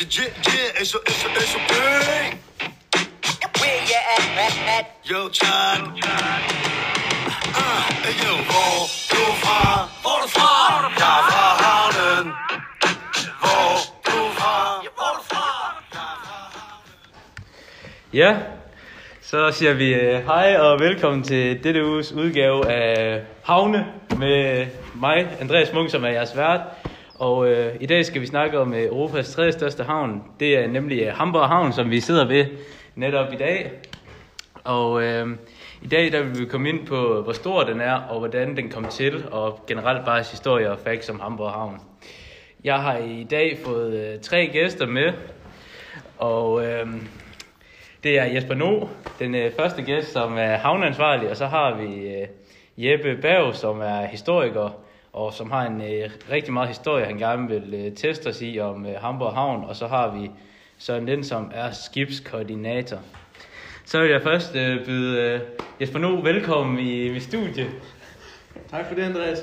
Yo, John. Yo. Hvor du fra? Hvor du fra? Jeg er fra havnen. Hvor du fra? Hvor du fra? Ja, så siger vi hej og velkommen til dette uges udgave af Havne med mig, Andreas Munk, som er jeres vært. Og i dag skal vi snakke om Europas tredje største havn. Det er nemlig Hamborg Havn, som vi sidder ved netop i dag. Og i dag der vil vi komme ind på, hvor stor den er, og hvordan den kom til, og generelt bare historie og facts om Hamborg Havn. Jeg har i dag fået tre gæster med, og det er Jesper Noh, den første gæst, som er havneansvarlig, og så har vi Jeppe Bauer, som er historiker, og som har en rigtig meget historie, han gerne vil teste os i om Hamborg Havn, og så har vi Søren, som er skibskoordinator. Så vil jeg først byde Jesper Noh velkommen i mit studie. Tak for det, Andreas.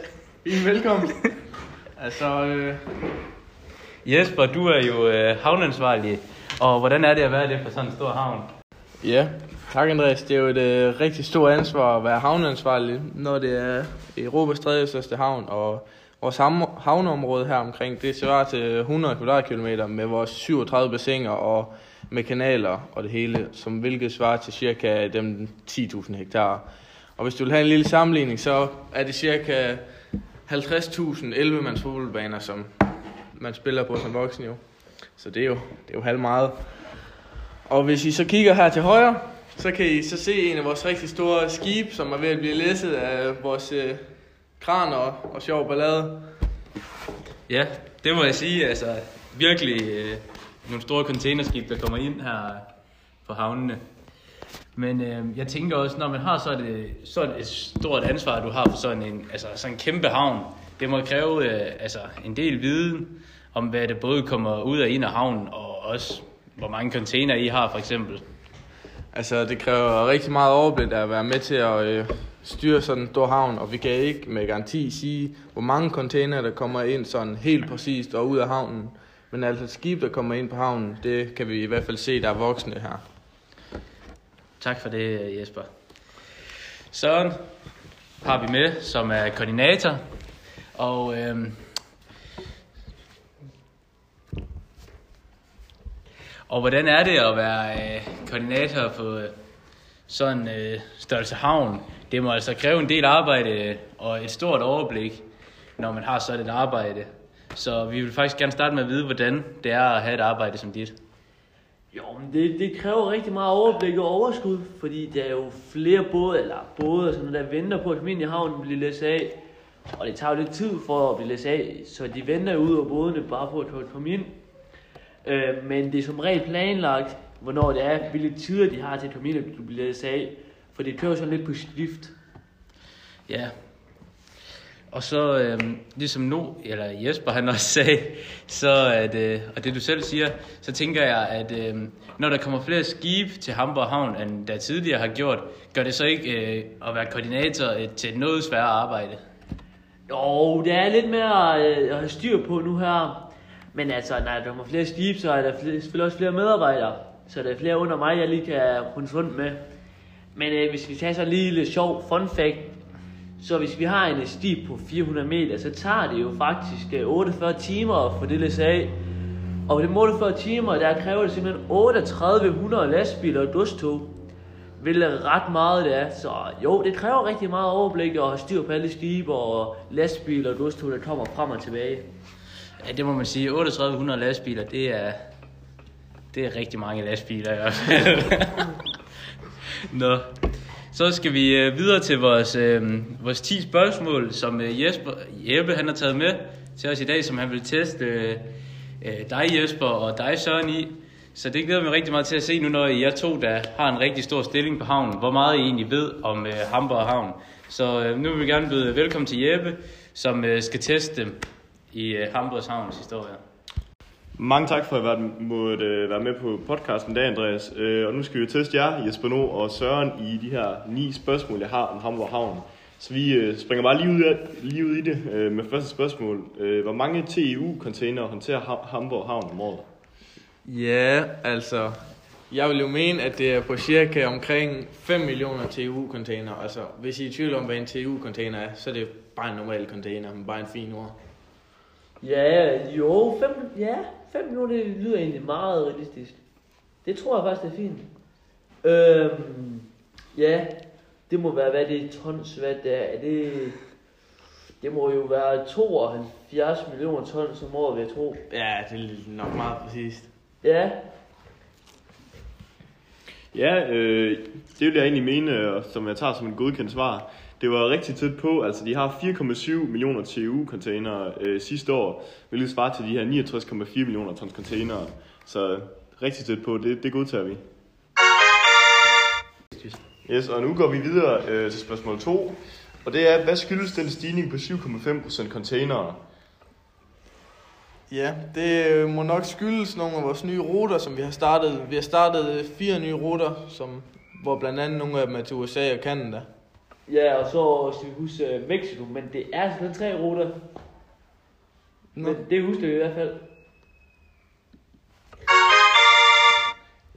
Velkommen. Jesper, du er jo havneansvarlig, og hvordan er det at være det for sådan en stor havn? Ja, tak Andreas. Det er jo et rigtig stort ansvar at være havneansvarlig, når det er Europas tredje største havn, og vores havneområde her omkring, det svarer til 100 kvadratkilometer med vores 37 bassiner og med kanaler og det hele, som hvilket svarer til cirka dem 10.000 hektar. Og hvis du vil have en lille sammenligning, så er det cirka 50.000 11-mands fodboldbaner, som man spiller på som voksen jo. Så det er jo halv meget. Og hvis I så kigger her til højre, så kan I så se en af vores rigtig store skibe, som er ved at blive læsset af vores kraner og sjov ballade. Ja, det må jeg sige. Altså virkelig nogle store containerskib, der kommer ind her på havnene. Men jeg tænker også, når man har så et stort ansvar, du har for sådan en kæmpe havn, det må kræve en del viden om, hvad det både kommer ud af ind af havnen, og også hvor mange container I har for eksempel. Altså det kræver rigtig meget overblik at være med til at styre sådan en stor havn, og vi kan ikke med garanti sige, hvor mange container, der kommer ind sådan helt præcist og ud af havnen. Men altså skib, der kommer ind på havnen, det kan vi i hvert fald se, der er voksne her. Tak for det, Jesper. Søren har vi med, som er koordinator. Og og hvordan er det at være koordinator på sådan størrelse havn? Det må altså kræve en del arbejde og et stort overblik, når man har sådan et arbejde. Så vi vil faktisk gerne starte med at vide, hvordan det er at have et arbejde som dit. Jo, men det kræver rigtig meget overblik og overskud, fordi der er jo flere både sådan, der venter på at komme ind i havnen blive læsset af. Og det tager jo lidt tid for at blive læsset af, så de venter jo ud af bådene bare på at komme ind. Men det er som regel planlagt, hvornår det er, hvilke tider de har til at komme ind og blive læsset af, for det kører sådan lidt på skift. Ja. Og så, ligesom Jesper han også sagde, så at, og det du selv siger, så tænker jeg, at når der kommer flere skibe til Hamborg Havn, end der tidligere har gjort, gør det så ikke at være koordinator til et noget sværere arbejde? Jo, det er lidt mere at have styr på nu her, men altså, når der kommer flere skibe, så er der selvfølgelig også flere medarbejdere, så der er flere under mig, jeg lige kan runde rundt med. Men hvis vi tager så en lille sjov fun fact, så hvis vi har en skib på 400 meter, så tager det jo faktisk 48 timer at få det læsset af. Og på de 48 timer, der kræver det simpelthen 3800 lastbiler og godstog, hvilket ret meget det er. Så jo, det kræver rigtig meget overblik og have styr på alle skibe og lastbiler og godstog, der kommer frem og tilbage. Ja, det må man sige. 3800 lastbiler, det er rigtig mange lastbiler i hvert fald. Nå. Så skal vi videre til vores 10 spørgsmål, som Jeppe han har taget med til os i dag, som han vil teste dig, Jesper, og dig, Søren, i. Så det glæder mig rigtig meget til at se nu, når I er to, der har en rigtig stor stilling på havnen, hvor meget I egentlig ved om Hamborg Havn. Så nu vil vi gerne byde velkommen til Jeppe, som skal teste dem i Hamborg Havns historie. Mange tak for at I måtte være med på podcasten i dag, Andreas. Og nu skal vi teste jer, Jesper Noh og Søren, i de her 9 spørgsmål, jeg har om Hamborg Havn. Så vi springer bare lige ud i det med første spørgsmål. Hvor mange TEU-containere håndterer Hamborg Havn om året? Ja, altså, jeg vil jo mene, at det er på cirka omkring 5 millioner TEU-container. Altså, hvis I er i tvivl om, hvad en TEU-container er, så er det bare en normal container, men bare en fin ord. Ja, jo, 5 millioner, det lyder egentlig meget realistisk. Det tror jeg faktisk er fint. Ja, det må være, hvad det er tons, hvad det er. Det må jo være 72 millioner tons om året, vil jeg tro. Ja, det er nok meget præcist. Ja. Ja, det vil jeg egentlig mene, og som jeg tager som et godkendt svar. Det var rigtig tæt på, altså de har 4,7 millioner TEU-containere sidste år, hvilket svarer til de her 69,4 millioner tons containere. Så rigtig tæt på, det godtager vi. Yes, og nu går vi videre til spørgsmål 2, og det er, hvad skyldes den stigning på 7,5% containere? Ja, det må nok skyldes nogle af vores nye ruter, som vi har startet. Vi har startet 4 nye ruter, hvor blandt andet nogle af dem er til USA og Canada. Ja, og så skal vi huske Mexico, men det er sådan 3 ruter. Men det husker vi i hvert fald.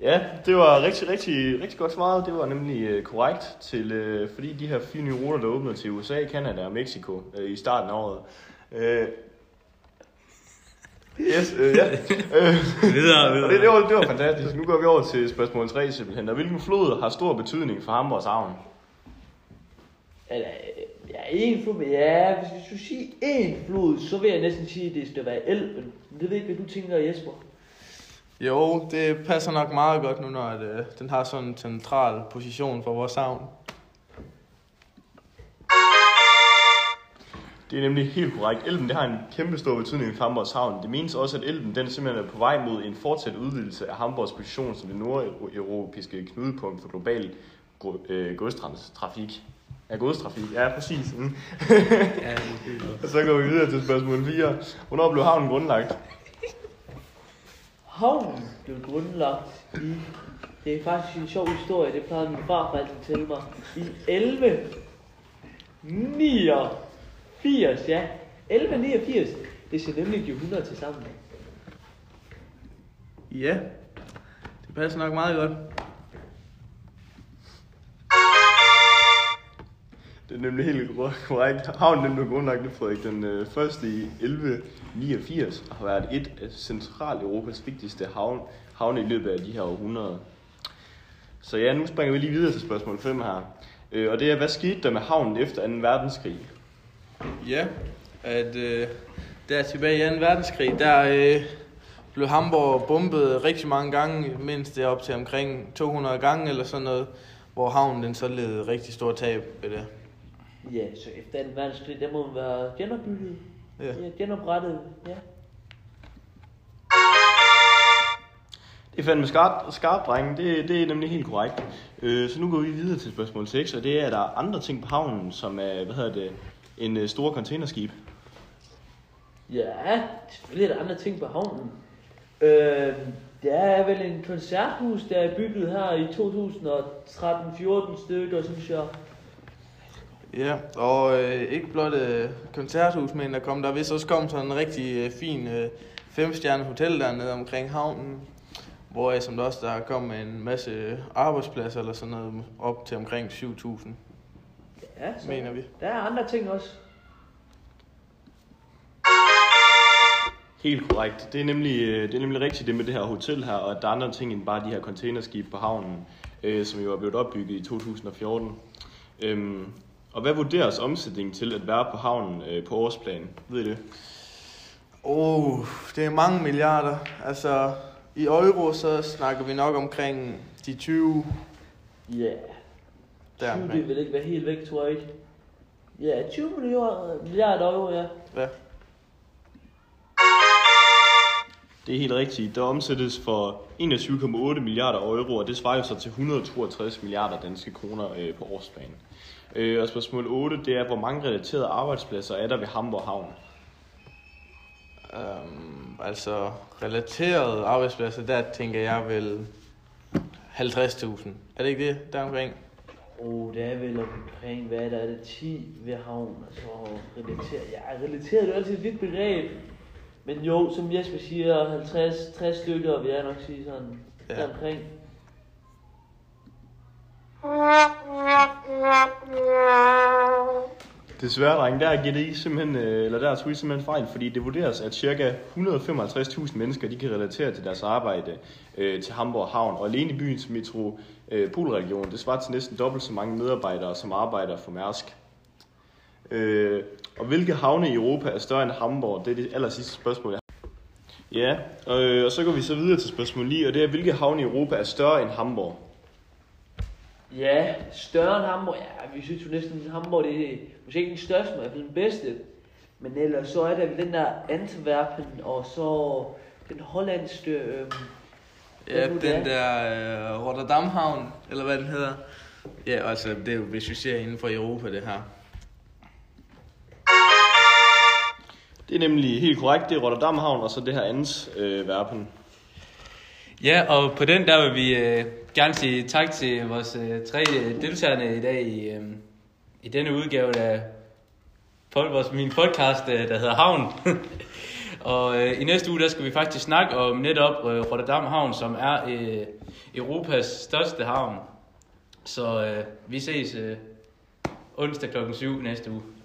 Ja, det var rigtig godt svaret. Det var nemlig korrekt, fordi de her 4 nye ruter, der åbner til USA, Canada og Mexico i starten af året. Det var fantastisk. Nu går vi over til spørgsmål 3 simpelthen. Og hvilken flod har stor betydning for Hamborg Havn? Hvis vi skulle sige én flod, så vil jeg næsten sige, at det skal være Elben. Men det ved ikke, hvad du tænker, Jesper. Jo, det passer nok meget godt nu, når den har sådan en central position for vores havn. Det er nemlig helt korrekt. Elben, det har en kæmpe stor betydning for Hamborgs havn. Det menes også, at Elben, den simpelthen er på vej mod en fortsat udvidelse af Hamborgs position som det nordeuropæiske knudepunkt for global godstrafik. Ja, godstrafik. Ja, præcis. Så går vi videre til spørgsmål 4. Hvornår blev havnen grundlagt? Havnen blev grundlagt i... Det er faktisk en sjov historie, det plejede min far faktisk til mig. I 1189, ja. 1189. Det skal nemlig give 100 til sammen. Ja, det passer nok meget godt. Det er nemlig helt korrekt. Havnen blev grundlagt af Frederik den første i 1189 og har været et af Central-Europas vigtigste havne i løbet af de her århundreder. Så ja, nu springer vi lige videre til spørgsmål 5 her. Og det er, hvad skete der med havnen efter 2. verdenskrig? Ja, at der tilbage i 2. verdenskrig, der blev Hamborg bombet rigtig mange gange, mindst det op til omkring 200 gange eller sådan noget, hvor havnen den så led rigtig store tab ved det. Ja, så efter 2. verdenskrig, der må man være genopbygget. Ja, genoprettet, ja. Det er fandme skarpt, drenge. Det er nemlig helt korrekt. Så nu går vi videre til spørgsmål 6, og det er, at der er andre ting på havnen, som er, en store containerskib. Ja, selvfølgelig er der andre ting på havnen. Der er vel en koncerthus, der er bygget her i 2013-14 stykker, synes jeg. Ja, og ikke blot koncerthus, men der vist også kom sådan en rigtig fin 5-stjernet hotel dernede omkring havnen, hvor som der også der kom en masse arbejdspladser eller sådan noget op til omkring 7.000, ja, mener vi. Der er andre ting også. Helt korrekt. Det er nemlig rigtigt det med det her hotel her, og at der er andre ting end bare de her containerskib på havnen, som jo er blevet opbygget i 2014. Og hvad vurderes omsætningen til at være på havnen på årsplan? Ved I det? Det er mange milliarder. Altså, i euro, så snakker vi nok omkring de 20. Ja. Yeah. 20, det vil ikke være helt væk, tror jeg ikke. Ja, 20 milliarder euro, ja. Ja. Det er helt rigtigt. Der omsættes for 21,8 milliarder euro, og det svarer jo så til 162 milliarder danske kroner på årsplan. Og spørgsmål 8, det er, hvor mange relaterede arbejdspladser er der ved Hamborg Havn? Relaterede arbejdspladser, der tænker jeg vel 50.000. Er det ikke det, der er omkring? Det er vel omkring, hvad der er det, 10 ved havn, og så relateret. Ja, relateret er jo altid et vidt begreb. Men jo, som Jesper siger, 50-60 stykker, vil jeg nok sige sådan, ja, deromkring. Desværre, drenge, der giver I simpelthen, eller der tog I simpelthen fejl, fordi det vurderes, at ca. 155.000 mennesker, de kan relatere til deres arbejde til Hamborg Havn, og alene i byens metropolregion, det svarer til næsten dobbelt så mange medarbejdere, som arbejder for Mærsk. Og hvilke havne i Europa er større end Hamborg? Det er det aller sidste spørgsmål, jeg har. Ja, og så går vi så videre til spørgsmål 9, og det er, hvilke havne i Europa er større end Hamborg? Ja, større end Hamborg? Ja, vi synes jo næsten, at Hamborg det er måske ikke den største, men den bedste. Men ellers så er der den der Antwerpen, og så den hollandske... ja, den der Rotterdam havn, eller hvad den hedder. Ja, altså, det er jo, hvis vi ser inden for Europa, det her. Det er nemlig helt korrekt, det er Rotterdam havn, og så det her andet verpen. Ja, og på den der vil vi gerne sige tak til vores tre deltagerne i dag i denne udgave af min podcast, der hedder Havn. Og i næste uge, der skal vi faktisk snakke om netop Rotterdam havn, som er Europas største havn. Så vi ses onsdag kl. 7 næste uge.